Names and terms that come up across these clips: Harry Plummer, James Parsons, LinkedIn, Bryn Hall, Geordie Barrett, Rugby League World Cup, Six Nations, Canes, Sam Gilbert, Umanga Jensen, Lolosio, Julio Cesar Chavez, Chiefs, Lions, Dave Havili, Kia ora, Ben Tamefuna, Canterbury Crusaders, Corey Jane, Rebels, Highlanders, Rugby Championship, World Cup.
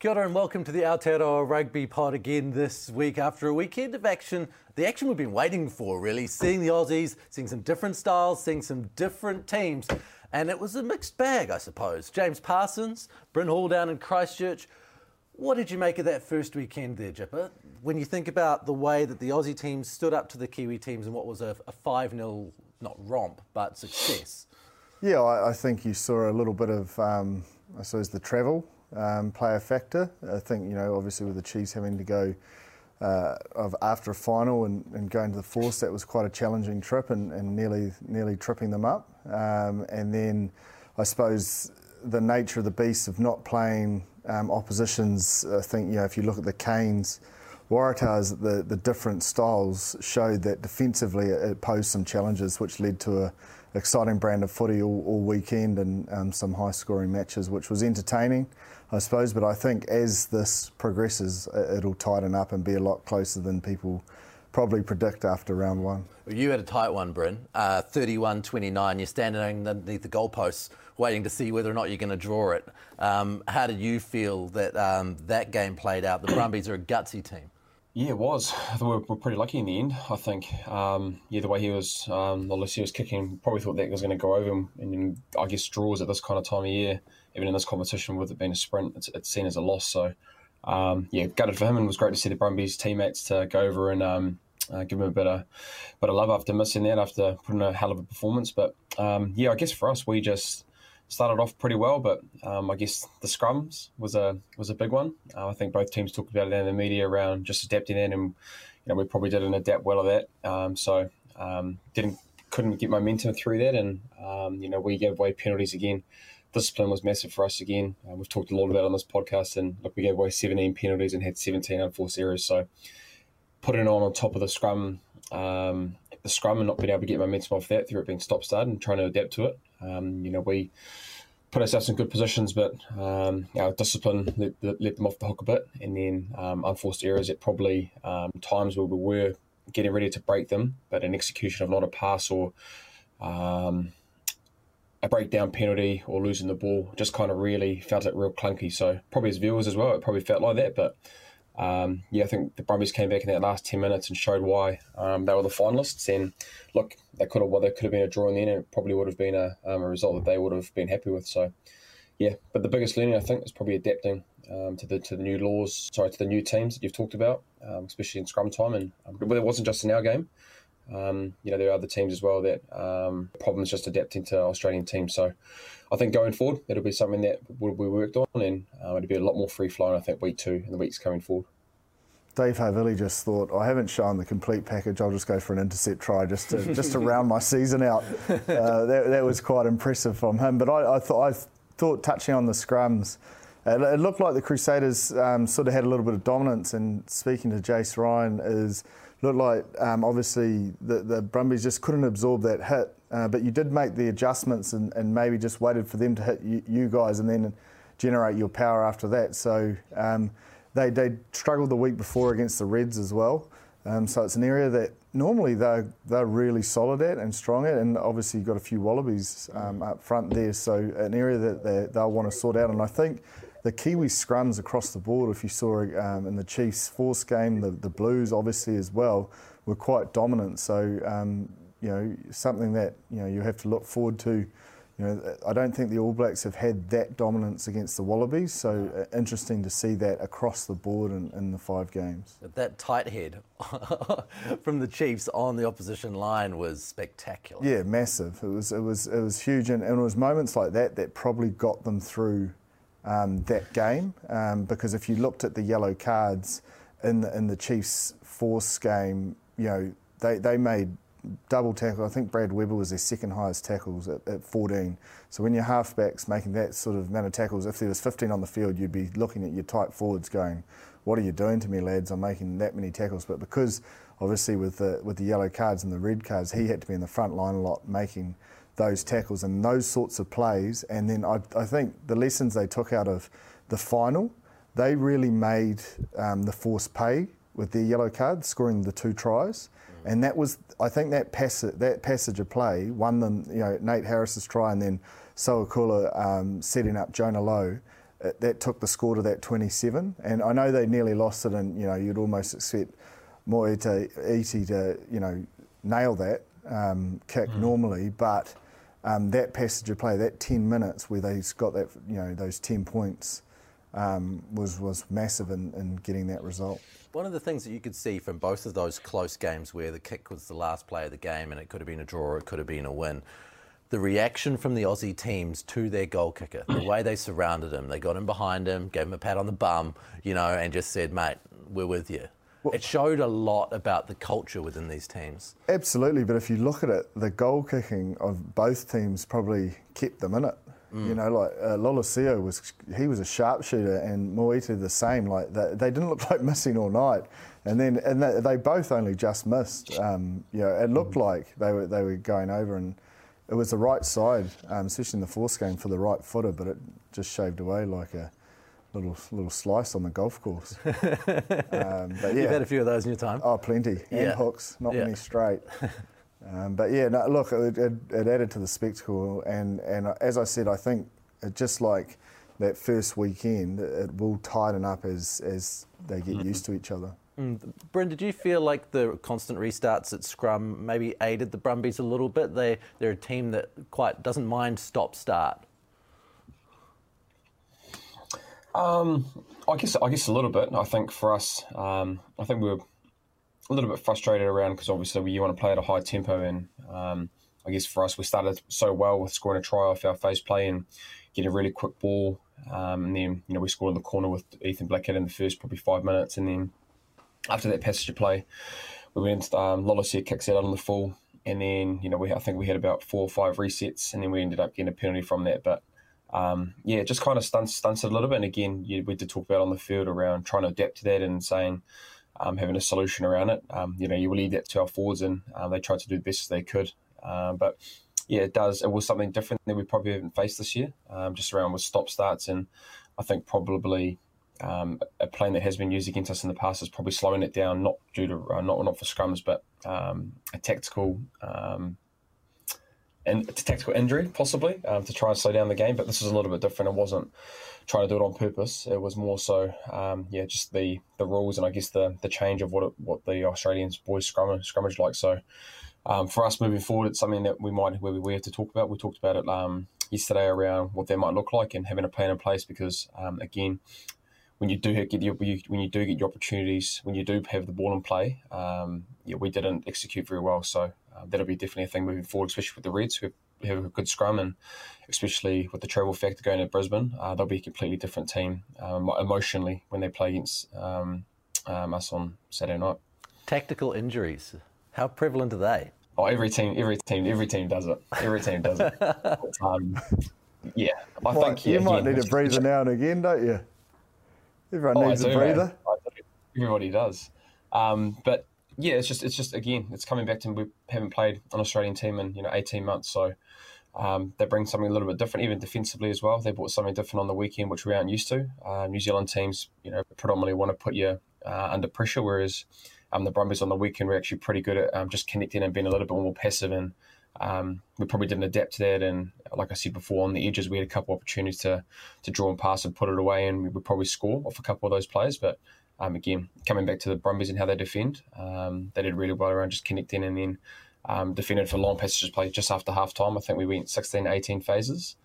Kia ora and welcome to the Aotearoa Rugby pod again this week after a weekend of action. The action we've been waiting for, really. Seeing the Aussies, seeing some different styles, seeing some different teams. And it was a mixed bag, I suppose. James Parsons, Bryn Hall down in Christchurch. What did you make of that first weekend there, Jipper? When you think about the way that the Aussie team stood up to the Kiwi teams in what was a 5-0, not romp, but success. Yeah, I think you saw a little bit of, I suppose, the travel play a factor. I think, you know, obviously with the Chiefs having to go after a final and going to the Force, that was quite a challenging trip and nearly tripping them up. And then, I suppose, the nature of the beast of not playing oppositions. I think, you know, if you look at the Canes, Waratahs, the different styles showed that defensively it posed some challenges, which led to an exciting brand of footy all weekend and some high-scoring matches, which was entertaining, I suppose. But I think as this progresses, it'll tighten up and be a lot closer than people probably predict after round one. Well, you had a tight one, Bryn. 31-29, you're standing underneath the goalposts waiting to see whether or not you're going to draw it. How did you feel that that game played out? The Brumbies are a gutsy team. Yeah, it was. I thought we were pretty lucky in the end, I think. The way he was, the list he was kicking, probably thought that was going to go over him. And I guess draws at this kind of time of year, even in this competition with it being a sprint, it's seen as a loss. So, gutted for him, and it was great to see the Brumbies teammates to go over and give him a bit of love after missing that, after putting a hell of a performance. But, I guess for us, we just started off pretty well, but I guess the scrums was a big one. I think both teams talked about it in the media around just adapting in, and you know, we probably didn't adapt well to that. Couldn't get momentum through that, and we gave away penalties again. Discipline was massive for us again. We've talked a lot about it on this podcast, and look, we gave away 17 penalties and had 17 unforced errors. So putting it on top of the scrum, and not being able to get momentum off that through it being stop-start and trying to adapt to it. We put ourselves in good positions, but our discipline let them off the hook a bit. And then unforced errors at probably times where we were getting ready to break them, but an execution of not a pass or a breakdown penalty or losing the ball just kind of really felt it real clunky. So probably as viewers as well, it probably felt like that. But I think the Brumbies came back in that last 10 minutes and showed why they were the finalists. And look, they could have been a draw in the end, and it probably would have been a result that they would have been happy with. So, yeah. But the biggest learning, I think, is probably adapting to the new teams that you've talked about, especially in scrum time. And it wasn't just in our game. There are other teams as well that problems just adapting to Australian teams. So I think going forward, it'll be something that will be worked on, and it'll be a lot more free-flowing, I think, week two and the weeks coming forward. Dave Havili just thought, I haven't shown the complete package, I'll just go for an intercept try just to round my season out. That was quite impressive from him. But I thought touching on the scrums, it looked like the Crusaders sort of had a little bit of dominance, and speaking to Jace Ryan looked like obviously the Brumbies just couldn't absorb that hit, but you did make the adjustments and maybe just waited for them to hit you guys and then generate your power after that. So they struggled the week before against the Reds as well. So it's an area that normally they're really solid at and strong at, and obviously you've got a few Wallabies up front there. So an area that they'll want to sort out, and I think the Kiwi scrums across the board, if you saw in the Chiefs Force game, the Blues obviously as well, were quite dominant. So, something that, you have to look forward to You know, I don't think the All Blacks have had that dominance against the Wallabies, so interesting to see that across the board in the five games. That tight head from the Chiefs on the opposition line was spectacular. Yeah, massive. It was huge, and it was moments like that that probably got them through that game, because if you looked at the yellow cards in the Chiefs Force game, you know, they made double tackle. I think Brad Weber was their second highest tackles at 14. So when your halfback's making that sort of amount of tackles, if there was 15 on the field, you'd be looking at your tight forwards going, what are you doing to me, lads? I'm making that many tackles. But because obviously with the yellow cards and the red cards, he had to be in the front line a lot making those tackles and those sorts of plays. And then I think the lessons they took out of the final, they really made the Force pay with their yellow card, scoring the 2 tries. And that was, I think, that passage of play won them. You know, Nate Harris's try and then Soakula setting up Jonah Lowe, that took the score to that 27. And I know they nearly lost it, and you know, you'd almost expect Moita Iti to, you know, nail that kick normally, but that passage of play, that 10 minutes where they got that, you know, those 10 points. Was massive in getting that result. One of the things that you could see from both of those close games where the kick was the last play of the game and it could have been a draw, it could have been a win, the reaction from the Aussie teams to their goal kicker, the way they surrounded him, they got him behind him, gave him a pat on the bum, you know, and just said, mate, we're with you. Well, it showed a lot about the culture within these teams. Absolutely, but if you look at it, the goal kicking of both teams probably kept them in it. You know, like Lolosio was a sharpshooter, and Moita the same. Like they didn't look like missing all night, and they both only just missed. You know, it looked like they were going over, and it was the right side, especially in the Force game, for the right footer, but it just shaved away like a little slice on the golf course. But yeah, you've had a few of those in your time. Oh, plenty, and hooks, not many straight. But yeah, no, look, it added to the spectacle, and as I said, I think it, just like that first weekend, it will tighten up as they get used to each other. Bryn, did you feel like the constant restarts at scrum maybe aided the Brumbies a little bit? They're a team that quite doesn't mind stop-start. I guess a little bit. I think for us, I think we were a little bit frustrated around, because obviously you want to play at a high tempo, and I guess for us, we started so well with scoring a try off our face play and get a really quick ball, and then, you know, we scored in the corner with Ethan Blackhead in the first probably 5 minutes, and then after that passage of play, we went Lolosea kicks out on the full, and then, you know, I think we had about 4 or 5 resets, and then we ended up getting a penalty from that, but yeah, it just kind of stunts it a little bit. And again, we did talk about on the field around trying to adapt to that and saying, having a solution around it. You know, you will leave that to our forwards, and they tried to do the best they could. But yeah, it was something different that we probably haven't faced this year, just around with stop starts. And I think probably a plan that has been used against us in the past is probably slowing it down, not due to not for scrums, but a tactical and tactical injury possibly, to try and slow down the game. But this is a little bit different. It wasn't trying to do it on purpose. It was more so, yeah, just the rules, and I guess the change of what the Australians boys scrummage like. So for us moving forward, it's something that we have to talk about. We talked about it yesterday around what that might look like and having a plan in place, because again, when you do get your opportunities, when you do have the ball in play, yeah, we didn't execute very well. So that'll be definitely a thing moving forward, especially with the Reds, who have a good scrum, and especially with the travel factor going to Brisbane, they'll be a completely different team emotionally when they play against us on Saturday night. Tactical injuries, how prevalent are they? Oh, every team does it. Every team does it. Yeah, I think you might need a breather now and again, don't you? Everyone needs a breather. Everybody does, but. Yeah, it's just again, it's coming back to we haven't played an Australian team in 18 months, so they bring something a little bit different, even defensively as well. They brought something different on the weekend, which we aren't used to. New Zealand teams, predominantly want to put you under pressure, whereas the Brumbies on the weekend were actually pretty good at just connecting and being a little bit more passive, and we probably didn't adapt to that. And like I said before, on the edges, we had a couple opportunities to draw and pass and put it away, and we would probably score off a couple of those players, but. Again, coming back to the Brumbies and how they defend, they did really well around just connecting and then defended for long passages of play just after half-time. I think we went 16, 18 phases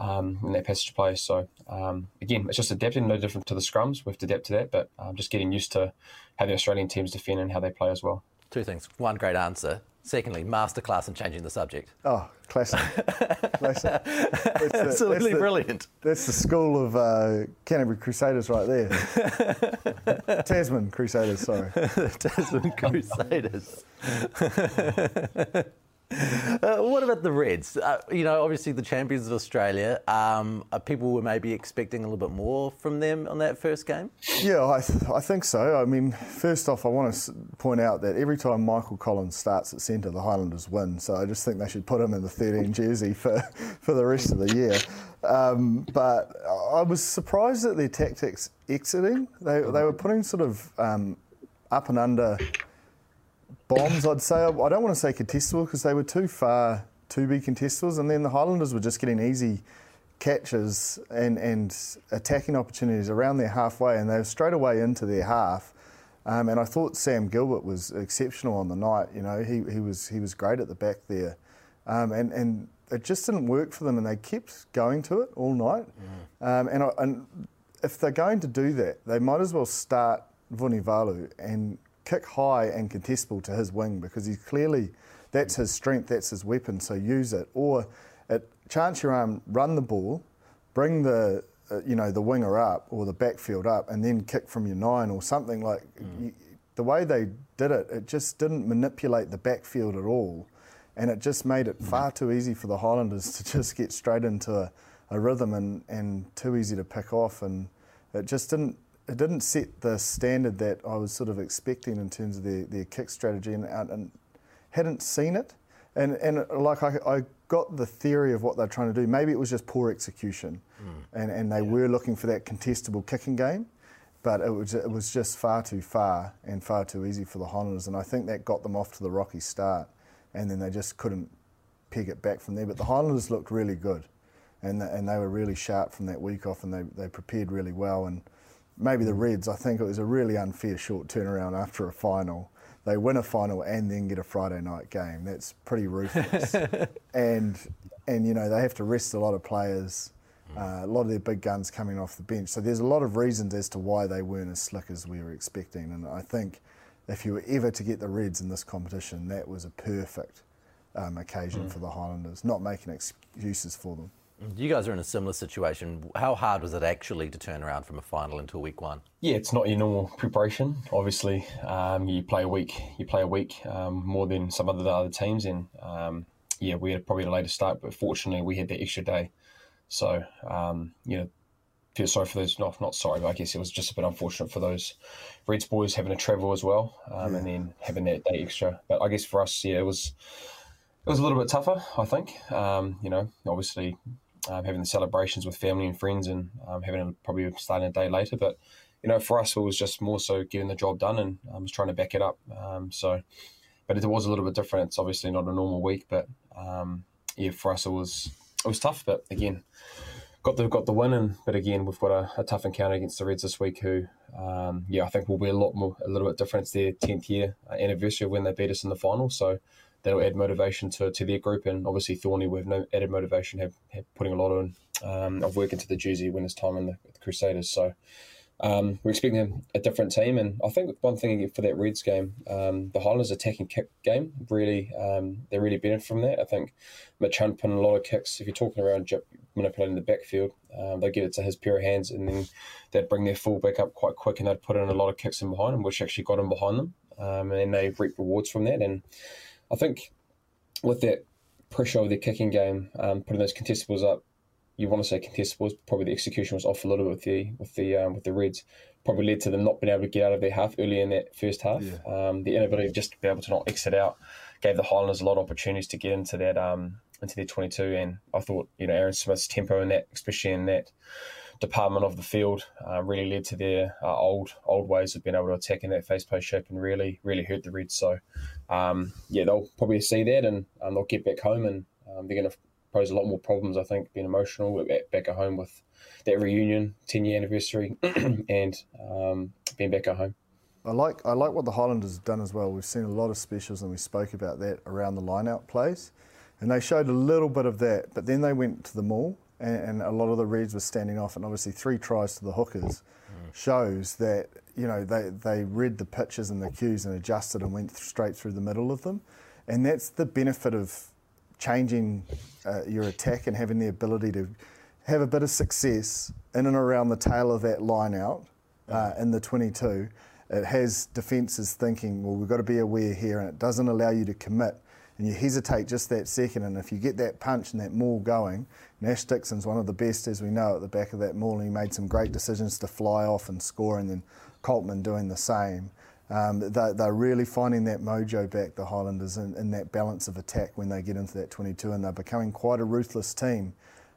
in that passage of play. So, again, it's just adapting, no different to the scrums. We have to adapt to that, but just getting used to how the Australian teams defend and how they play as well. Two things. One, great answer. Secondly, masterclass in changing the subject. Oh, classic. Classic. Absolutely brilliant. That's the school of Canterbury Crusaders right there. Tasman Crusaders, sorry. Tasman Crusaders. What about the Reds? You know, obviously the champions of Australia. People were maybe expecting a little bit more from them on that first game? Yeah, I think so. I mean, first off, I want to point out that every time Michael Collins starts at centre, the Highlanders win. So I just think they should put him in the 13 jersey for the rest of the year. But I was surprised at their tactics exiting. They were putting sort of up and under bombs, I'd say. I don't want to say contestable because they were too far to be contestables, and then the Highlanders were just getting easy catches and attacking opportunities around their halfway, and they were straight away into their half. And I thought Sam Gilbert was exceptional on the night. You know, he was great at the back there, and it just didn't work for them, and they kept going to it all night. Mm. And if they're going to do that, they might as well start Vunivalu and kick high and contestable to his wing, because he's clearly, that's his strength, that's his weapon, so use it. Or at chance your arm, run the ball, bring the the winger up or the backfield up, and then kick from your 9 or something like. Mm. The way they did it, it just didn't manipulate the backfield at all, and it just made it far too easy for the Highlanders to just get straight into a rhythm and too easy to pick off, and it just didn't. It didn't set the standard that I was sort of expecting in terms of their kick strategy, and hadn't seen it. And like I got the theory of what they're trying to do. Maybe it was just poor execution, and they were looking for that contestable kicking game, but it was just far too far and far too easy for the Highlanders, and I think that got them off to the rocky start, and then they just couldn't peg it back from there. But the Highlanders looked really good, and they were really sharp from that week off, and they prepared really well. And maybe the Reds, I think it was a really unfair short turnaround after a final. They win a final and then get a Friday night game. That's pretty ruthless. and you know, they have to rest a lot of players, a lot of their big guns coming off the bench. So there's a lot of reasons as to why they weren't as slick as we were expecting. And I think if you were ever to get the Reds in this competition, that was a perfect occasion for the Highlanders, not making excuses for them. You guys are in a similar situation. How hard was it actually to turn around from a final until week one? Yeah, it's not your normal preparation. Obviously, you play a week more than some of the other teams, and we had probably the latest start, but fortunately we had that extra day. So feel sorry for those. Not sorry, but I guess it was just a bit unfortunate for those Reds boys having to travel as well, and then having that day extra. But I guess for us, it was a little bit tougher, I think. Obviously. Having the celebrations with family and friends, and probably starting a day later. But, for us, it was just more so getting the job done, and I was trying to back it up. But it was a little bit different. It's obviously not a normal week, but for us, it was tough. But again, got the win, but again, we've got a tough encounter against the Reds this week, who, I think will be a little bit different. It's their 10th year anniversary of when they beat us in the final. So that'll add motivation to their group, and obviously Thorny, with no added motivation, have putting a lot of work into the jersey when it's time in the Crusaders. So we're expecting a different team, and I think one thing for that Reds game, the Highlanders' attacking kick game, really, they really benefit from that. I think Mitch Hunt put in a lot of kicks. If you're talking around manipulating the backfield, they get it to his pair of hands, and then they'd bring their full back up quite quick, and they'd put in a lot of kicks in behind them, which actually got him behind them, and they reap rewards from that. And I think with that pressure of their kicking game, putting those contestables up, you want to say contestables, probably the execution was off a little bit with the Reds. Probably led to them not being able to get out of their half early in that first half. Yeah. The inability just to be able to not exit out gave the Highlanders a lot of opportunities to get into that into their 22. And I thought Aaron Smith's tempo in that, especially in that department of the field, really led to their old ways of being able to attack in that face post shape, and really, really hurt the Reds. So, they'll probably see that, and they'll get back home, and they're going to pose a lot more problems, I think, being emotional. We're back at home with that reunion, 10-year anniversary, and being back at home. I like what the Highlanders have done as well. We've seen a lot of specials, and we spoke about that around the line-out plays. And they showed a little bit of that, but then they went to the maul, and a lot of the Reds were standing off, and obviously 3 tries to the hookers shows that, you know, they read the pitches and the cues and adjusted and went straight through the middle of them. And that's the benefit of changing your attack and having the ability to have a bit of success in and around the tail of that line out in the 22. It has defences thinking, well, we've got to be aware here, and it doesn't allow you to commit. And you hesitate just that second, and if you get that punch and that maul going, Nash Dixon's one of the best, as we know, at the back of that maul, and he made some great decisions to fly off and score, and then Coltman doing the same. They're really finding that mojo back, the Highlanders, in that balance of attack when they get into that 22, and they're becoming quite a ruthless team.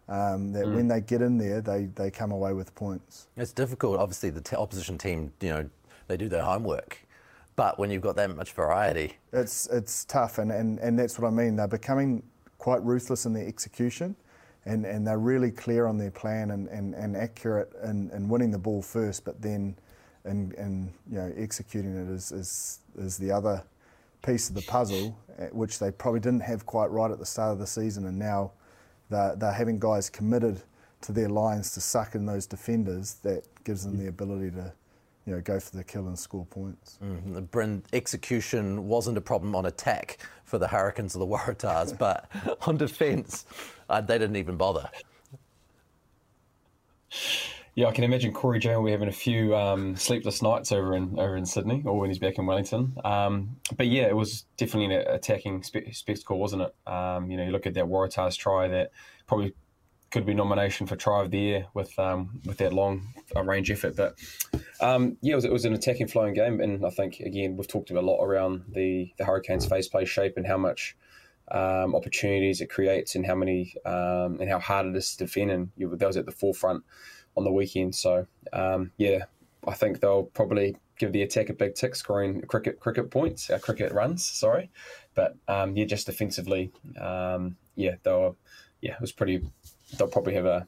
That when they get in there, they come away with points. It's difficult. Obviously, the opposition team, you know, they do their homework. But when you've got that much variety... It's tough, and that's what I mean. They're becoming quite ruthless in their execution, and they're really clear on their plan and accurate in winning the ball first, but then in you know, executing it is the other piece of the puzzle, which they probably didn't have quite right at the start of the season, and now they're having guys committed to their lines to suck in those defenders. That gives them the ability to... you know, go for the kill and score points. Bryn, execution wasn't a problem on attack for the Hurricanes or the Waratahs, but on defence, they didn't even bother. Yeah, I can imagine Corey Jane will be having a few sleepless nights over in Sydney, or when he's back in Wellington. But yeah, it was definitely an attacking spectacle, wasn't it? You know, you look at that Waratahs try that probably could be nomination for try of the year with that long range effort, but yeah, it was an attacking flowing game, and I think again we've talked a lot around the Hurricanes' face play shape and how much opportunities it creates, and how many and how hard it is to defend, and that was at the forefront on the weekend. So yeah, I think they'll probably give the attack a big tick, scoring cricket runs, but yeah, just defensively, yeah, it was pretty. They'll probably have an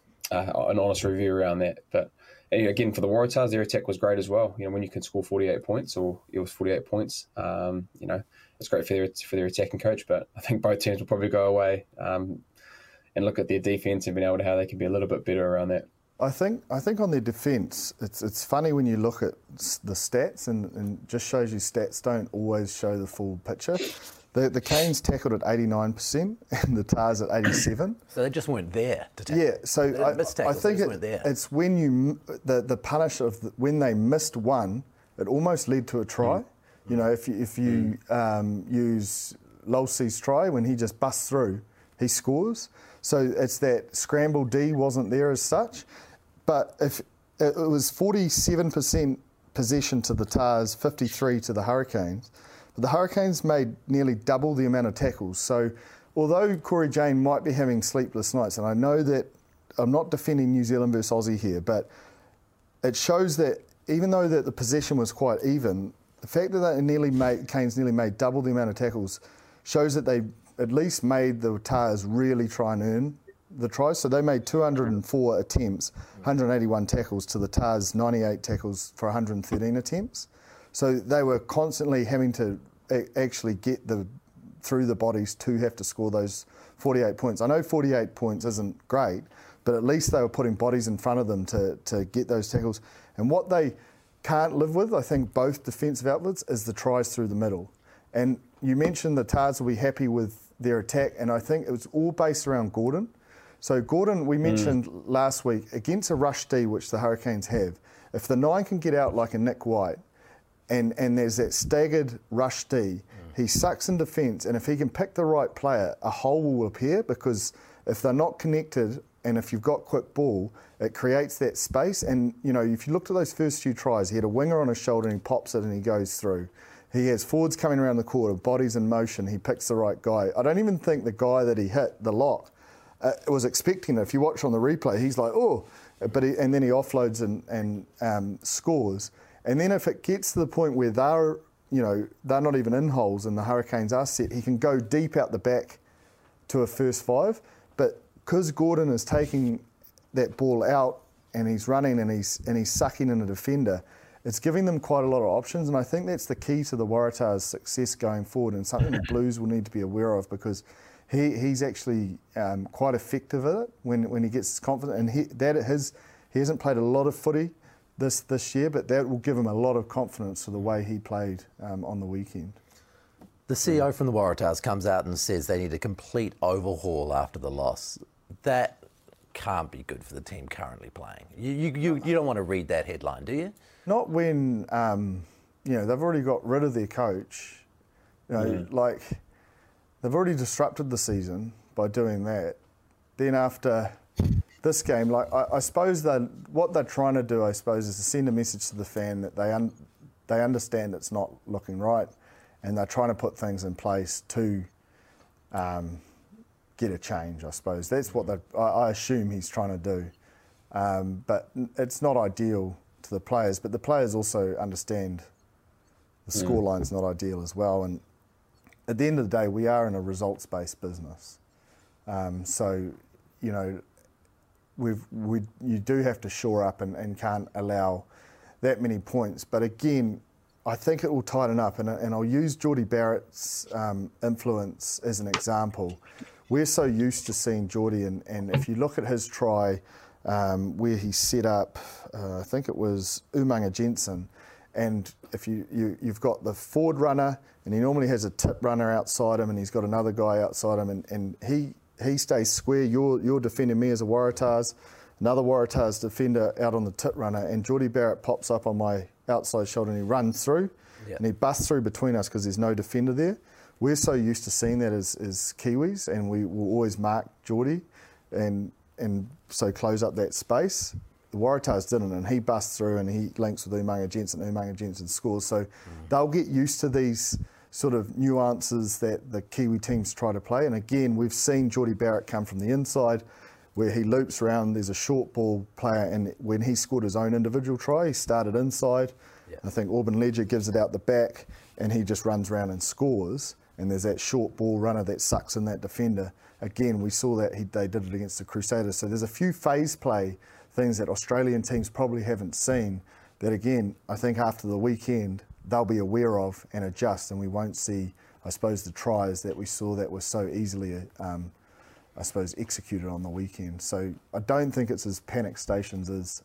honest review around that. But again, for the Waratahs, their attack was great as well. You know, when you can score 48 points, or it was 48 points, you know, it's great for their attacking coach. But I think both teams will probably go away and look at their defence and be able to how they can be a little bit better around that. I think on their defence, it's funny when you look at the stats, and just shows you stats don't always show the full picture. The Canes tackled at 89% and the Tars at 87%. So they just weren't there to tackle. Yeah, so I think it's when you the punish of when they missed one, it almost led to a try. You know, if you use Lolsey's try when he just busts through, he scores. So it's that scramble D wasn't there as such, but if it was 47% possession to the Tars, 53% to the Hurricanes. The Hurricanes made nearly double the amount of tackles. So although Corey Jane might be having sleepless nights, and I know that I'm not defending New Zealand versus Aussie here, but it shows that even though that the possession was quite even, the fact that they Canes nearly made double the amount of tackles shows that they at least made the Tars really try and earn the tries. So they made 204 attempts, 181 tackles to the Tars, 98 tackles for 113 attempts. So they were constantly having to actually get through the bodies to have to score those 48 points. I know 48 points isn't great, but at least they were putting bodies in front of them to get those tackles. And what they can't live with, I think, both defensive outlets, is the tries through the middle. And you mentioned the Tars will be happy with their attack, and I think it was all based around Gordon. So Gordon, we mentioned last week, against a rush D, which the Hurricanes have, if the 9 can get out like a Nick White, and there's that staggered rush D. He sucks in defence, and if he can pick the right player, a hole will appear, because if they're not connected and if you've got quick ball, it creates that space. And, you know, if you looked at those first few tries, he had a winger on his shoulder and he pops it and he goes through. He has forwards coming around the corner, bodies in motion, he picks the right guy. I don't even think the guy that he hit, the lock, was expecting it. If you watch on the replay, he's like, oh, but and then he offloads and scores. And then if it gets to the point where they're not even in holes and the Hurricanes are set, he can go deep out the back to a first five. But because Gordon is taking that ball out and he's running and he's sucking in a defender, it's giving them quite a lot of options, and I think that's the key to the Waratahs' success going forward, and something the Blues will need to be aware of, because he's actually quite effective at it when he gets confident, and he hasn't played a lot of footy this year, but that will give him a lot of confidence for the way he played on the weekend. The CEO from the Waratahs comes out and says they need a complete overhaul after the loss. That can't be good for the team currently playing. You don't want to read that headline, do you? Not when they've already got rid of their coach. They've already disrupted the season by doing that. Then after this game, I suppose what they're trying to do, I suppose, is to send a message to the fan that they understand it's not looking right, and they're trying to put things in place to get a change, I suppose. That's what I assume he's trying to do. But it's not ideal to the players, but the players also understand the scoreline's not ideal as well. And at the end of the day, we are in a results-based business. You do have to shore up and can't allow that many points. But again, I think it will tighten up, and I'll use Jordy Barrett's influence as an example. We're so used to seeing Jordy, and if you look at his try where he set up, I think it was Umanga Jensen, and if you've got the forward runner, and he normally has a tip runner outside him, and he's got another guy outside him, and he stays square. You're defending me as a Waratahs, another Waratahs defender out on the tip runner, and Jordy Barrett pops up on my outside shoulder, and he runs through, and he busts through between us because there's no defender there. We're so used to seeing that as Kiwis, and we will always mark Jordy and so close up that space. The Waratahs didn't, and he busts through and he links with Umanga Jensen. Umanga Jensen scores. So they'll get used to these sort of nuances that the Kiwi teams try to play. And again, we've seen Jordy Barrett come from the inside where he loops around, there's a short ball player, and when he scored his own individual try, he started inside. Yeah. I think Auburn Ledger gives it out the back, and he just runs around and scores, and there's that short ball runner that sucks in that defender. Again, we saw that they did it against the Crusaders. So there's a few phase play things that Australian teams probably haven't seen that, again, I think after the weekend, they'll be aware of and adjust, and we won't see, I suppose, the tries that we saw that were so easily executed on the weekend. So I don't think it's as panic stations as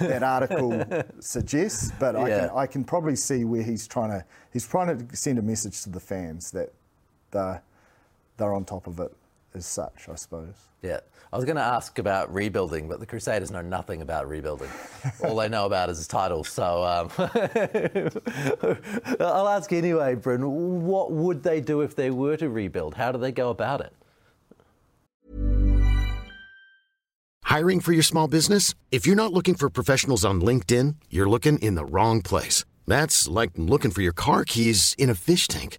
that article suggests, but yeah. I can probably see where he's trying to send a message to the fans that they're on top of it as such, I suppose. Yeah. I was going to ask about rebuilding, but the Crusaders know nothing about rebuilding. All they know about is titles. So I'll ask anyway, Bryn, what would they do if they were to rebuild? How do they go about it? Hiring for your small business? If you're not looking for professionals on LinkedIn, you're looking in the wrong place. That's like looking for your car keys in a fish tank.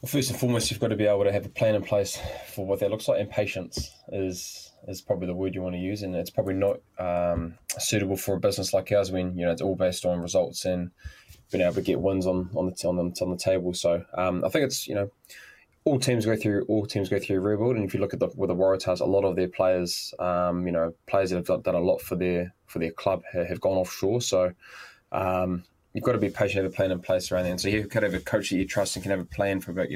Well, first and foremost, you've got to be able to have a plan in place for what that looks like, and patience is probably the word you want to use, and it's probably not suitable for a business like ours when it's all based on results and being able to get wins on the table. So I think it's all teams go through rebuild, and if you look at with the Waratahs, a lot of their players, players that have done a lot for their club have gone offshore. So. You've got to be patient, have a plan in place around that. So you could have a coach that you trust and can have a plan for about,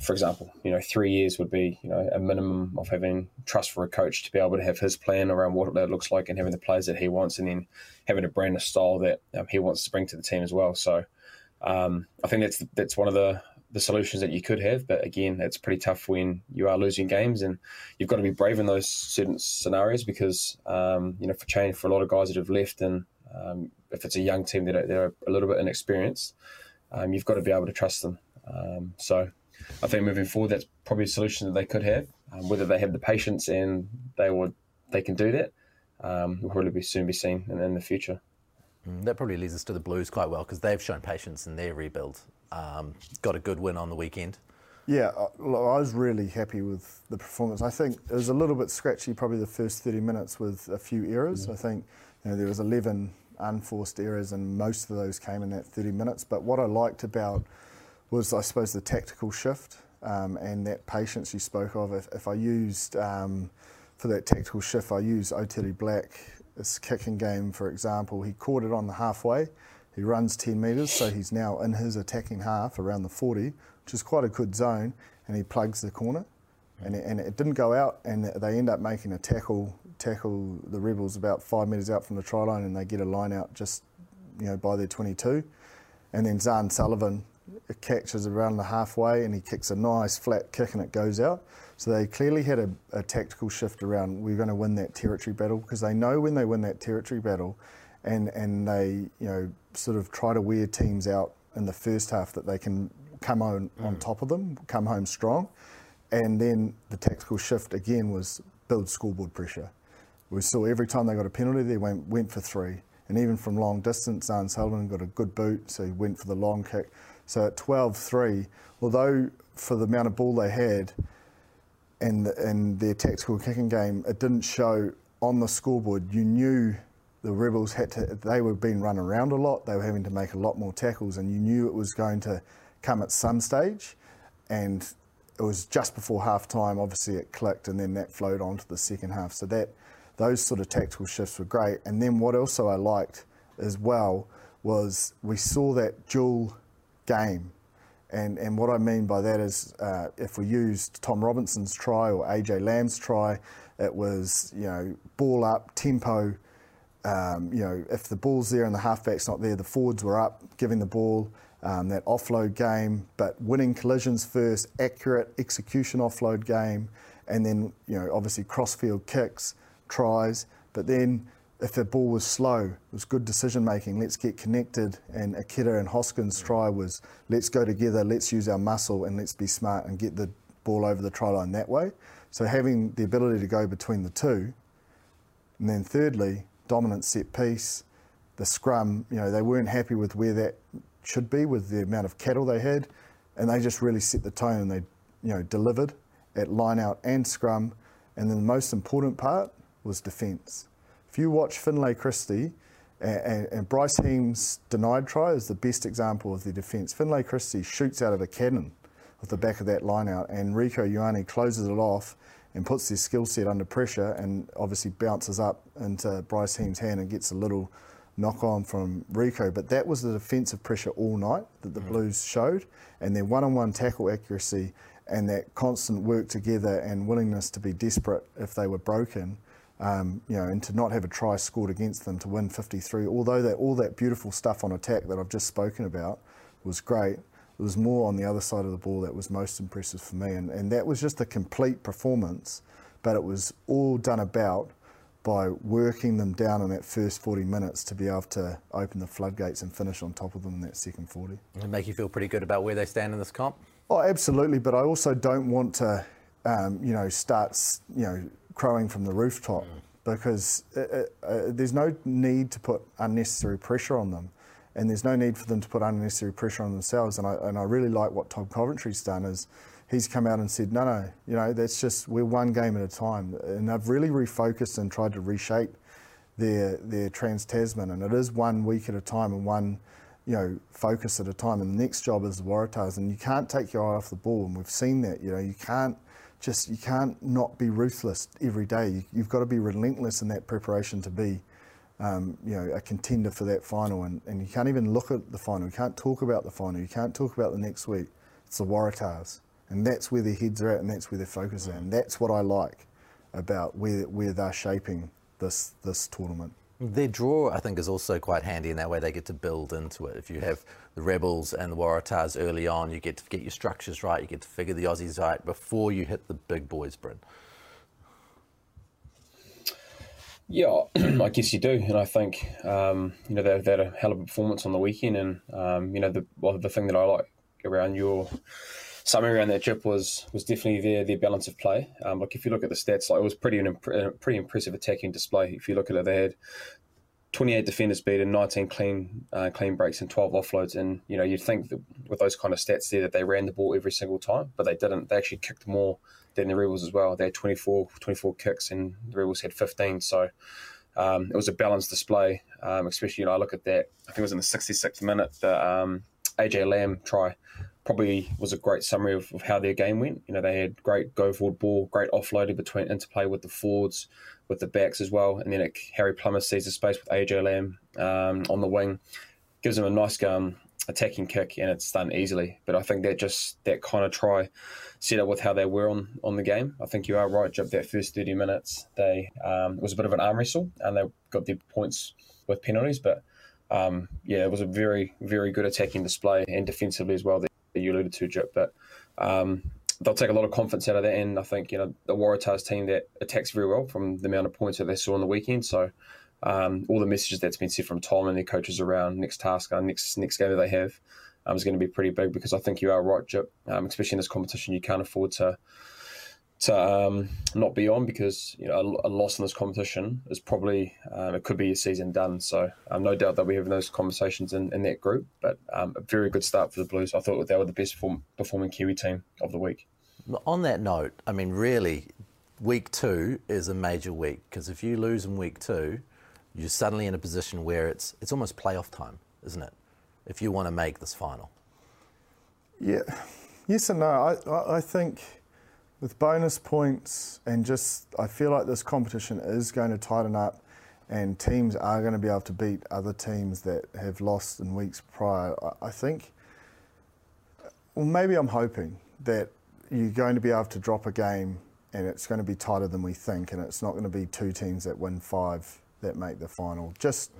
for example, 3 years would be, a minimum of having trust for a coach to be able to have his plan around what that looks like and having the players that he wants, and then having a brand of style that he wants to bring to the team as well. So I think that's one of the the solutions that you could have. But again, it's pretty tough when you are losing games, and you've got to be brave in those certain scenarios because, you know, for change for a lot of guys that have left, and if it's a young team that they're a little bit inexperienced, you've got to be able to trust them. So I think moving forward, that's probably a solution that they could have. Whether they have the patience and they can do that, will probably soon be seen in the future. That probably leads us to the Blues quite well, because they've shown patience in their rebuild. Got a good win on the weekend. Yeah, I was really happy with the performance. I think it was a little bit scratchy probably the first 30 minutes with a few errors. I think there was 11 unforced errors, and most of those came in that 30 minutes. But what I liked about was, I suppose, the tactical shift and that patience you spoke of. If I used, for that tactical shift, I used Oteri Black, his kicking game, for example. He caught it on the halfway. He runs 10 metres, so he's now in his attacking half around the 40, which is quite a good zone, and he plugs the corner. And it didn't go out, and they end up making a tackle the Rebels about 5 metres out from the try line, and they get a line out just by their 22. And then Zahn Sullivan catches around the halfway, and he kicks a nice flat kick, and it goes out. So they clearly had a tactical shift around, we're going to win that territory battle, because they know when they win that territory battle, and they sort of try to wear teams out in the first half, that they can come on top of them, come home strong. And then the tactical shift again was build scoreboard pressure. We saw every time they got a penalty, they went for three. And even from long distance, Zahn Sullivan got a good boot, so he went for the long kick. So at 12-3, although for the amount of ball they had and their tactical kicking game, it didn't show on the scoreboard. You knew the Rebels they were being run around a lot. They were having to make a lot more tackles, and you knew it was going to come at some stage. And it was just before half-time, obviously it clicked, and then that flowed on to the second half. So those sort of tactical shifts were great. And then what also I liked as well was we saw that dual game. And what I mean by that is if we used Tom Robinson's try or A.J. Lamb's try, it was, ball up, tempo. If the ball's there and the halfback's not there, the forwards were up, giving the ball, that offload game, but winning collisions first, accurate execution offload game, and then, obviously cross-field kicks, tries. But then if the ball was slow, it was good decision-making. Let's get connected. And Akita and Hoskins' try was, let's go together, let's use our muscle, and let's be smart and get the ball over the try line that way. So having the ability to go between the two. And then thirdly, dominant set piece, the scrum, they weren't happy with where that should be with the amount of cattle they had, and they just really set the tone, and they delivered at line out and scrum. And then the most important part was defence. If you watch Finlay Christie, and Bryce Heem's denied try is the best example of the defence. Finlay Christie shoots out of a cannon off the back of that line out, and Rieko Ioane closes it off and puts their skill set under pressure, and obviously bounces up into Bryce Heem's hand and gets a little knock-on from Rieko. But that was the defensive pressure all night that the Blues showed, and their one-on-one tackle accuracy and that constant work together and willingness to be desperate if they were broken, and to not have a try scored against them to win 53. Although all that beautiful stuff on attack that I've just spoken about was great, it was more on the other side of the ball that was most impressive for me. And that was just a complete performance, but it was all done about by working them down in that first 40 minutes to be able to open the floodgates and finish on top of them in that second 40. And make you feel pretty good about where they stand in this comp? Oh, absolutely. But I also don't want to, start, crowing from the rooftop, because there's no need to put unnecessary pressure on them. And there's no need for them to put unnecessary pressure on themselves. And I really like what Tom Coventry's done is he's come out and said, no, that's just, we're one game at a time. And they've really refocused and tried to reshape their Trans-Tasman. And it is 1 week at a time and one, focus at a time. And the next job is the Waratahs. And you can't take your eye off the ball. And we've seen that, you can't not be ruthless every day. You've got to be relentless in that preparation to be a contender for that final, and you can't even look at the final, you can't talk about the final, you can't talk about the next week. It's the Waratahs, and that's where their heads are at, and that's where their focus is at, and that's what I like about where they're shaping this tournament. Their draw, I think, is also quite handy in that way. They get to build into it. If you have the Rebels and the Waratahs early on, you get to get your structures right, you get to figure the Aussies right before you hit the big boys, Bryn. Yeah, I guess you do. And I think, you know, they had a hell of a performance on the weekend. And, you know, the thing that I like around your summary around that trip was definitely their balance of play. Like, if you look at the stats, like, it was pretty impressive attacking display. If you look at it, they had 28 defenders beaten, 19 clean breaks, and 12 offloads. And, you know, you'd think that with those kind of stats there that they ran the ball every single time, but they didn't. They actually kicked more than the Rebels as well. They had 24 kicks, and the Rebels had 15. So it was a balanced display, especially, you know, I look at that. I think it was in the 66th minute, the A.J. Lamb try. Probably was a great summary of how their game went. You know, they had great go-forward ball, great offloading between interplay with the forwards, with the backs as well. And then Harry Plummer sees the space with A.J. Lamb on the wing. Gives him a nice attacking kick, and it's done easily. But I think that kind of try set up with how they were on the game. I think you are right, Jib. That first 30 minutes, it was a bit of an arm wrestle, and they got their points with penalties. But, yeah, it was a very, very good attacking display, and defensively as well that you alluded to, Jip, but they'll take a lot of confidence out of that. And I think, you know, the Waratahs team that attacks very well from the amount of points that they saw on the weekend. So all the messages that's been said from Tom and their coaches around next task, next game that they have is going to be pretty big, because I think you are right, Jip, especially in this competition, you can't afford to not be on, because, you know, a loss in this competition is probably it could be a season done. So no doubt that we have those conversations in that group, but a very good start for the Blues. I thought they were the best performing Kiwi team of the week. On that note, I mean, really, week two is a major week, because if you lose in week two, you're suddenly in a position where it's almost playoff time, isn't it? If you want to make this final. Yeah, yes and no. I think, with bonus points and just, I feel like this competition is going to tighten up, and teams are going to be able to beat other teams that have lost in weeks prior. I think, well, maybe I'm hoping that you're going to be able to drop a game and it's going to be tighter than we think, and it's not going to be two teams that win five that make the final, just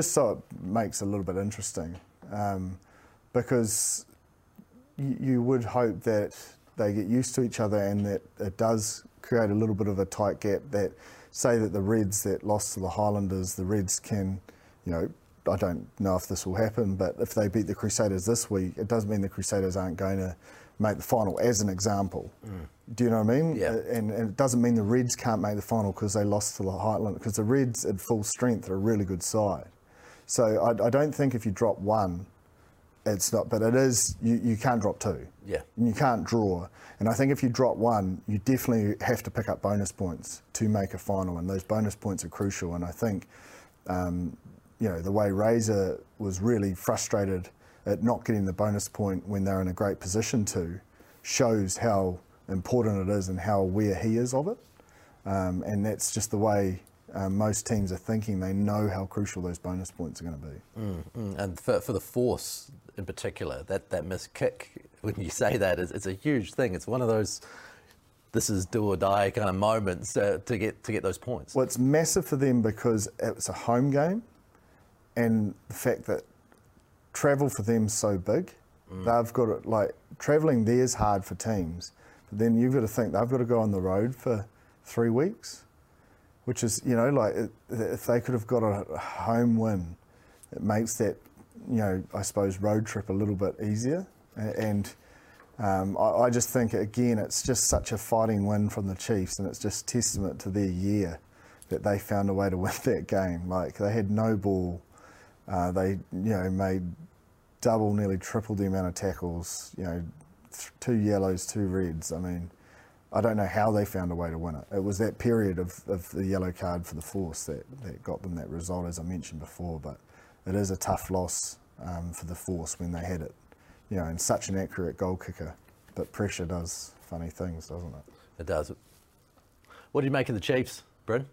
so it makes it a little bit interesting, because you would hope that they get used to each other, and that it does create a little bit of a tight gap. That say that the Reds that lost to the Highlanders, the Reds can, you know, I don't know if this will happen, but if they beat the Crusaders this week, it does mean the Crusaders aren't going to make the final, as an example. Mm. Do you know what I mean? Yeah. And it doesn't mean the Reds can't make the final because they lost to the Highlanders, because the Reds at full strength are a really good side. So I don't think if you drop one, it's not, but it is, you can't drop two. Yeah. And you can't draw. And I think if you drop one, you definitely have to pick up bonus points to make a final, and those bonus points are crucial. And I think, you know, the way Razor was really frustrated at not getting the bonus point when they're in a great position to, shows how important it is and how aware he is of it. And that's just the way most teams are thinking. They know how crucial those bonus points are going to be. And for the Force in particular, that missed kick, when you say that, it's a huge thing. It's one of those, this is do or die kind of moments to get those points. Well, it's massive for them because it's a home game, and the fact that travel for them is so big. They've got it, like, travelling there is hard for teams, but then you've got to think they've got to go on the road for 3 weeks, which is, you know, like, if they could have got a home win, it makes that, you know, I suppose, road trip a little bit easier. And I just think, again, it's just such a fighting win from the Chiefs, and it's just testament to their year that they found a way to win that game. Like, they had no ball. They, you know, made double, nearly triple the amount of tackles, you know, 2 yellows, 2 reds. I mean, I don't know how they found a way to win it. It was that period of the yellow card for the Force that got them that result, as I mentioned before. But it is a tough loss for the Force when they had it, you know, and such an accurate goal kicker. But pressure does funny things, doesn't it? It does. What do you make of the Chiefs, Bryn?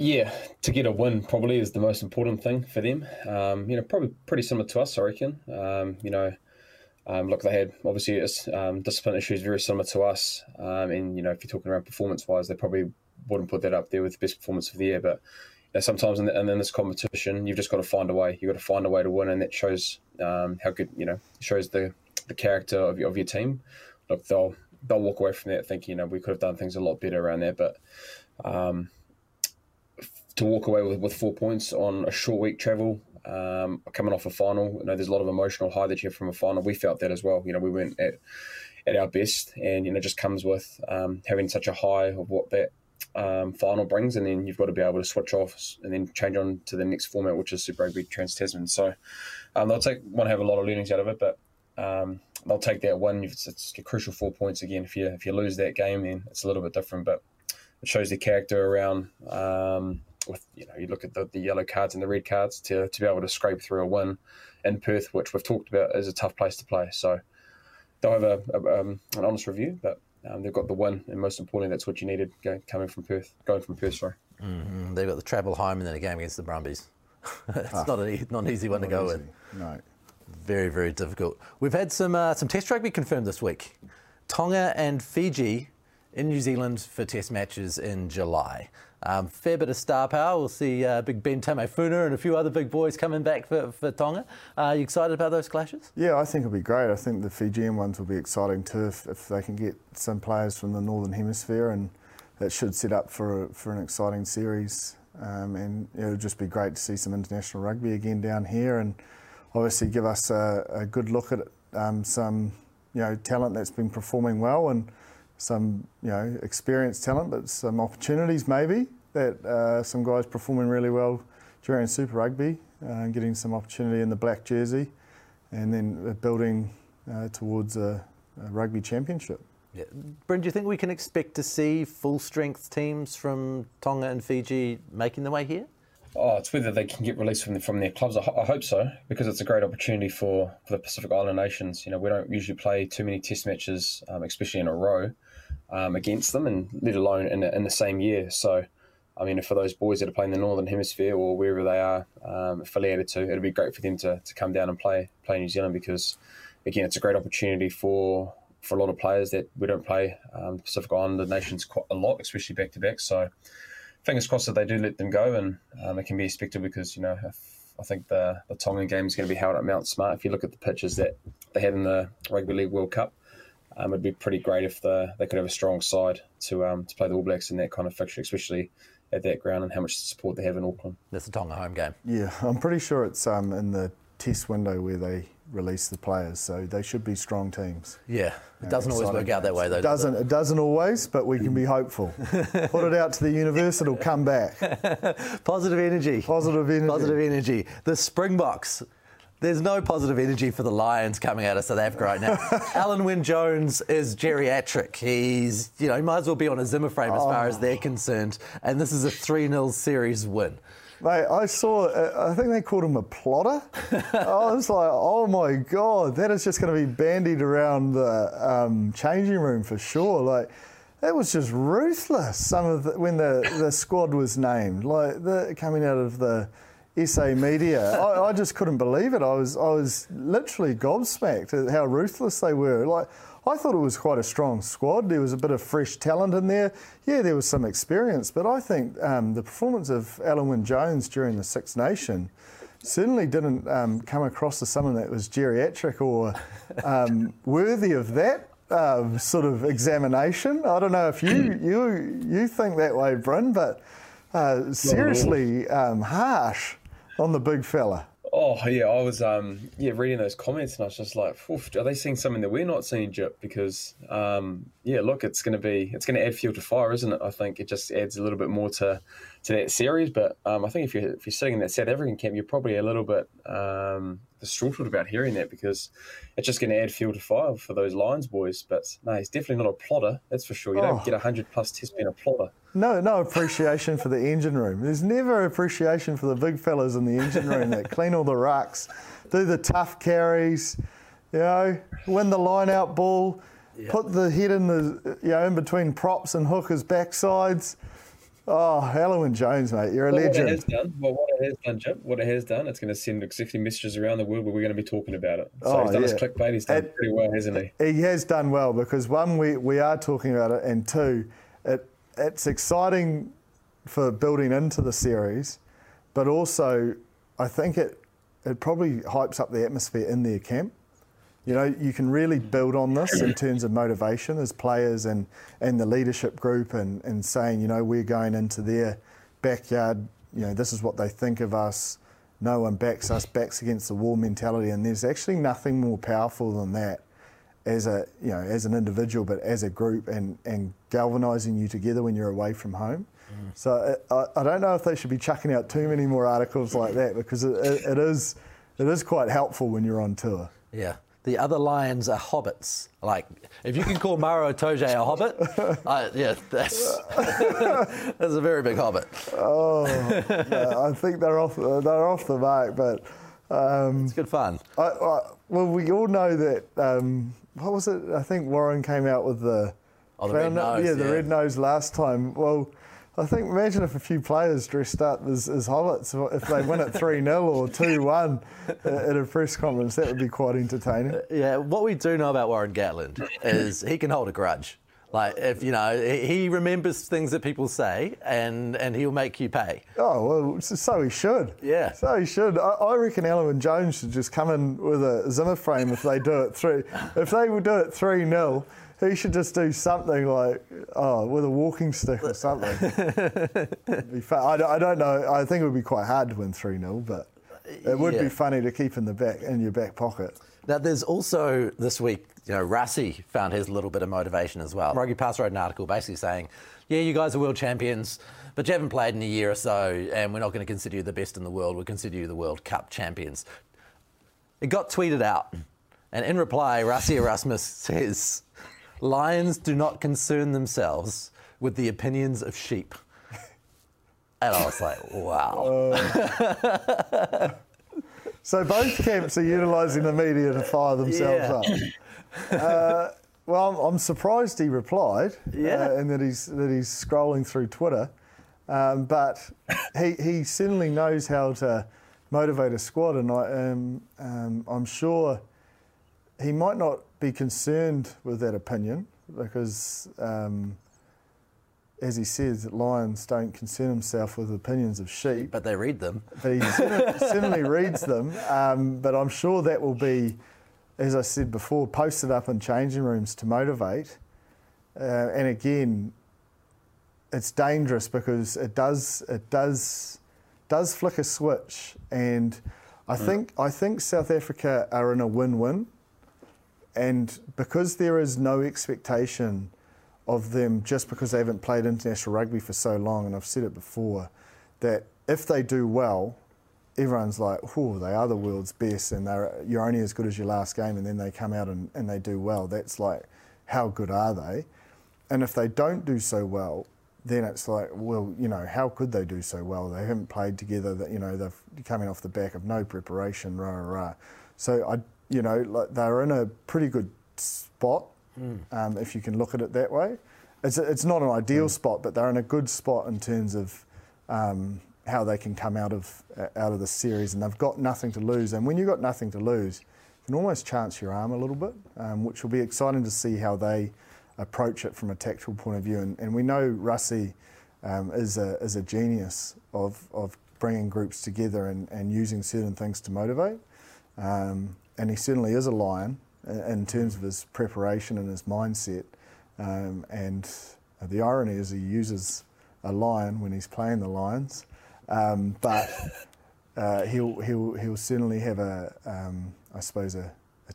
Yeah, to get a win probably is the most important thing for them. You know, probably pretty similar to us, I reckon. You know, look, they had obviously discipline issues very similar to us, and you know, if you're talking around performance-wise, they probably wouldn't put that up there with best performance of the year. But you know, sometimes in this competition, you've just got to find a way. You've got to find a way to win, and that shows how good, you know, shows the character of your team. Look, they'll walk away from that thinking, you know, we could have done things a lot better around there, but to walk away with 4 points on a short week travel, coming off a final, you know, there's a lot of emotional high that you have from a final. We felt that as well. You know, we weren't at our best, and you know, it just comes with having such a high of what that final brings, and then you've got to be able to switch off and then change on to the next format, which is Super Rugby Trans-Tasman. So they'll take want to have a lot of learnings out of it, but they'll take that one. It's a crucial 4 points again. If you lose that game, then it's a little bit different, but it shows the character around. With, you know, you look at the yellow cards and the red cards to be able to scrape through a win in Perth, which we've talked about is a tough place to play. So they'll have an honest review, but they've got the win, and most importantly, that's what you needed going from Perth. Sorry, mm-hmm. They've got the travel home and then a game against the Brumbies. It's not an easy one to go with. No, very, very difficult. We've had some Test rugby confirmed this week. Tonga and Fiji in New Zealand for Test matches in July. Fair bit of star power. We'll see Big Ben Tamefuna and a few other big boys coming back for Tonga. Are you excited about those clashes? Yeah, I think it'll be great. I think the Fijian ones will be exciting too if they can get some players from the Northern Hemisphere, and that should set up for an exciting series. And it'll just be great to see some international rugby again down here, and obviously give us a good look at some, you know, talent that's been performing well, and some, you know, experienced talent, but some opportunities maybe that some guys performing really well during Super Rugby, getting some opportunity in the black jersey, and then building towards a Rugby Championship. Yeah. Bryn, do you think we can expect to see full-strength teams from Tonga and Fiji making their way here? Oh, it's whether they can get released from their clubs. I hope so, because it's a great opportunity for the Pacific Island nations. You know, we don't usually play too many Test matches, especially in a row, against them, and let alone in the same year. So, I mean, for those boys that are playing the Northern Hemisphere or wherever they are affiliated to, it'll be great for them to come down and play New Zealand, because, again, it's a great opportunity for a lot of players that we don't play Pacific Island nations quite a lot, especially back-to-back. So fingers crossed that they do let them go, and it can be expected, because, you know, I think the Tongan game is going to be held at Mount Smart. If you look at the pitches that they had in the Rugby League World Cup, it'd be pretty great if they could have a strong side to play the All Blacks in that kind of fixture, especially at that ground, and how much support they have in Auckland. That's the Tonga home game. Yeah, I'm pretty sure it's in the test window where they release the players, so they should be strong teams. Yeah, it doesn't always work out that way, though. It doesn't always, but we can be hopeful. Put it out to the universe, it'll come back. Positive energy. Positive energy. Positive energy. The Springboks. There's no positive energy for the Lions coming out of South Africa right now. Alan Wynne Jones is geriatric. He's, you know, he might as well be on a Zimmer frame as far as they're concerned. And this is a 3-0 series win. Mate, I saw, I think they called him a plotter. I was like, oh my God, that is just going to be bandied around the changing room for sure. Like, that was just ruthless, when the squad was named. Like, coming out of the SA media, I just couldn't believe it. I was literally gobsmacked at how ruthless they were. Like, I thought it was quite a strong squad. There was a bit of fresh talent in there. Yeah, there was some experience, but I think the performance of Alan Wynne Jones during the Six Nations certainly didn't come across as someone that was geriatric or worthy of that sort of examination. I don't know if you think that way, Bryn, but seriously harsh on the big fella. Oh, yeah, I was reading those comments, and I was just like, are they seeing something that we're not seeing, Jip? Because, look, it's going to add fuel to fire, isn't it? I think it just adds a little bit more to that series. But I think if you're sitting in that South African camp, you're probably a little bit distraught about hearing that, because it's just going to add fuel to fire for those Lions boys. But no, he's definitely not a plotter, that's for sure. You don't get 100+ tests being a plotter. No appreciation for the engine room. There's never appreciation for the big fellas in the engine room that clean all the rucks, do the tough carries, you know, win the line-out ball, put the head in the, you know, in between props and hookers' backsides. Oh, Alan Wynne Jones, mate, you're a legend. What it has done, it's going to send executive messages around the world where we're going to be talking about it. So he's done his clickbait, he's done pretty well, hasn't he? He has done well, because one, we are talking about it, and two, it it's exciting for building into the series, but also I think it probably hypes up the atmosphere in their camp. You know, you can really build on this in terms of motivation as players and the leadership group and saying, you know, we're going into their backyard, you know, this is what they think of us, no one backs us, backs against the wall mentality, and there's actually nothing more powerful than that as a, you know, as an individual, but as a group and galvanising you together when you're away from home. Mm. So I don't know if they should be chucking out too many more articles like that, because it is quite helpful when you're on tour. Yeah. The other Lions are hobbits. Like, if you can call Maro Itoje a hobbit, yeah, that's a very big hobbit. Oh, yeah, I think they're off the mark, but it's good fun. Well, we all know that. What was it? I think Warren came out with the red nose last time. Well, I think imagine if a few players dressed up as hobbits, if they win it 3-0 or 2-1 at a press conference, that would be quite entertaining. Yeah, what we do know about Warren Gatland is he can hold a grudge. Like, if you know, he remembers things that people say, and he'll make you pay. Oh, well, so he should. Yeah. So he should. I reckon Alan Wynne Jones should just come in with a Zimmer frame if they do it 3-0. He should just do something like, with a walking stick or something. It'd be fun. I don't know. I think it would be quite hard to win 3-0, but it would be funny to keep in your back pocket. Now, there's also this week, you know, Rassi found his little bit of motivation as well. Rugby Pass wrote an article basically saying, yeah, you guys are world champions, but you haven't played in a year or so, and we're not going to consider you the best in the world. We'll consider you the World Cup champions. It got tweeted out, and in reply, Rassi Erasmus says, Lions do not concern themselves with the opinions of sheep. And I was like, wow. So both camps are utilising the media to fire themselves up. Well, I'm surprised he replied, and that he's scrolling through Twitter. But he certainly knows how to motivate a squad, and I'm sure he might not be concerned with that opinion because, as he says, Lions don't concern themselves with opinions of sheep. But they read them. But he certainly reads them. But I'm sure that will be, as I said before, posted up in changing rooms to motivate. And again, it's dangerous because it does flick a switch. And I think South Africa are in a win-win. And because there is no expectation of them, just because they haven't played international rugby for so long, and I've said it before, that if they do well, everyone's like, oh, they are the world's best, and you're only as good as your last game, and then they come out and they do well. That's like, how good are they? And if they don't do so well, then it's like, well, you know, how could they do so well? They haven't played together, that, you know, they're coming off the back of no preparation, rah. So you know, like they're in a pretty good spot, if you can look at it that way. It's not an ideal spot, but they're in a good spot in terms of how they can come out of the series, and they've got nothing to lose. And when you've got nothing to lose, you can almost chance your arm a little bit, which will be exciting to see how they approach it from a tactical point of view. And we know Rassi is a genius of bringing groups together and using certain things to motivate. And he certainly is a lion in terms of his preparation and his mindset. And the irony is he uses a lion when he's playing the Lions. But he'll certainly have a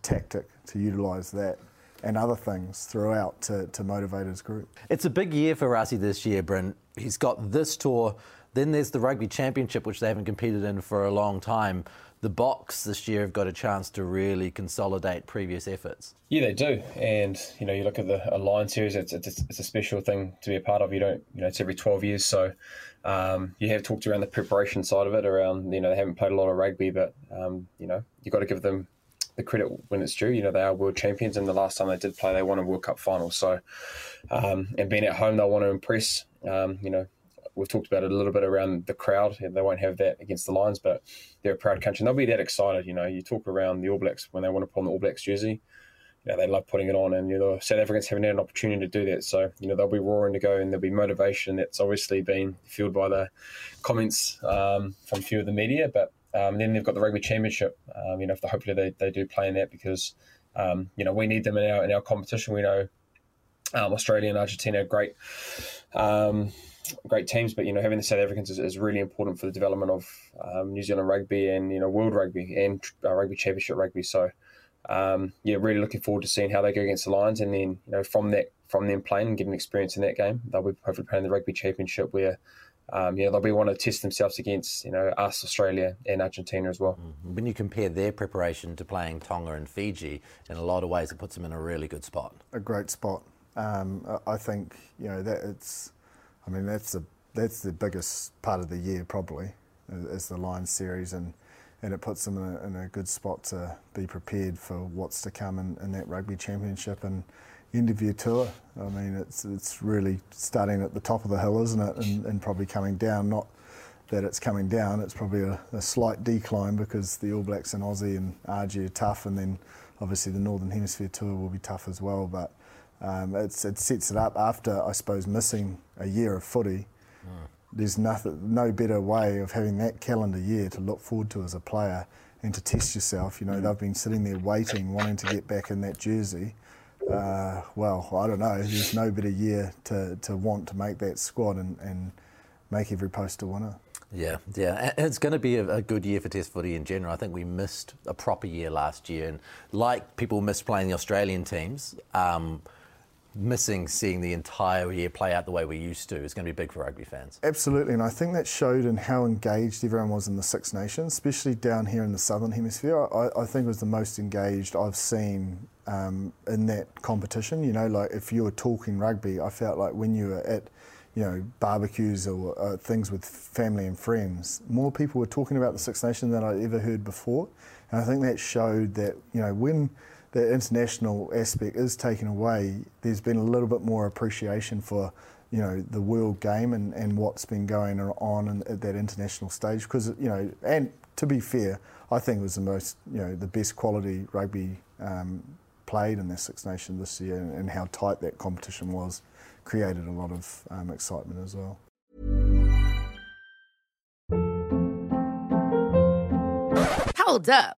tactic to utilise that and other things throughout to motivate his group. It's a big year for Rassi this year, Bryn. He's got this tour. Then there's the Rugby Championship, which they haven't competed in for a long time. The Box this year have got a chance to really consolidate previous efforts. Yeah, they do. And, you know, you look at the Alliance series, it's a special thing to be a part of. It's every 12 years. So you have talked around the preparation side of it, around, you know, they haven't played a lot of rugby, but, you know, you've got to give them the credit when it's due. You know, they are world champions, and the last time they did play, they won a World Cup final. So, and being at home, they want to impress, you know. We've talked about it a little bit around the crowd, and they won't have that against the Lions, but they're a proud country, and they'll be that excited. You know, you talk around the All Blacks when they want to put on the All Blacks jersey, yeah, they love putting it on, and the South Africans haven't had an opportunity to do that. So they'll be roaring to go, and there'll be motivation that's obviously been fueled by the comments from a few of the media. But then they've got the Rugby Championship. Hopefully they do play in that, because we need them in our competition. We know Australia and Argentina are great teams, but having the South Africans is really important for the development of New Zealand rugby and world rugby and Rugby Championship rugby. So really looking forward to seeing how they go against the Lions, and then from them playing and getting experience in that game, they'll be hopefully playing the Rugby Championship, where they'll be want to test themselves against us, Australia and Argentina as well. When you compare their preparation to playing Tonga and Fiji, in a lot of ways it puts them in a really good spot. A great spot. I think that it's. I mean, that's the biggest part of the year probably, is the Lions series, and it puts them in a good spot to be prepared for what's to come in that Rugby Championship and end of year tour. I mean, it's really starting at the top of the hill, isn't it? And probably coming down. Not that it's coming down, it's probably a slight decline, because the All Blacks and Aussie and RG are tough, and then obviously the Northern Hemisphere tour will be tough as well. But it sets it up after, I suppose, missing a year of footy. Mm. There's no better way of having that calendar year to look forward to as a player and to test yourself. They've been sitting there waiting, wanting to get back in that jersey. I don't know. There's no better year to want to make that squad and make every post a winner. Yeah. It's going to be a good year for Test footy in general. I think we missed a proper year last year, and like people missed playing the Australian teams, missing seeing the entire year play out the way we used to is going to be big for rugby fans. Absolutely, and I think that showed in how engaged everyone was in the Six Nations, especially down here in the Southern Hemisphere. I think it was the most engaged I've seen in that competition. If you were talking rugby, I felt like when you were at barbecues or things with family and friends, more people were talking about the Six Nations than I'd ever heard before. And I think that showed that, when the international aspect is taken away, there's been a little bit more appreciation for, the world game and what's been going on at that international stage. Because, and to be fair, I think it was the most, the best quality rugby played in the Six Nations this year, and how tight that competition was created a lot of excitement as well. Hold up.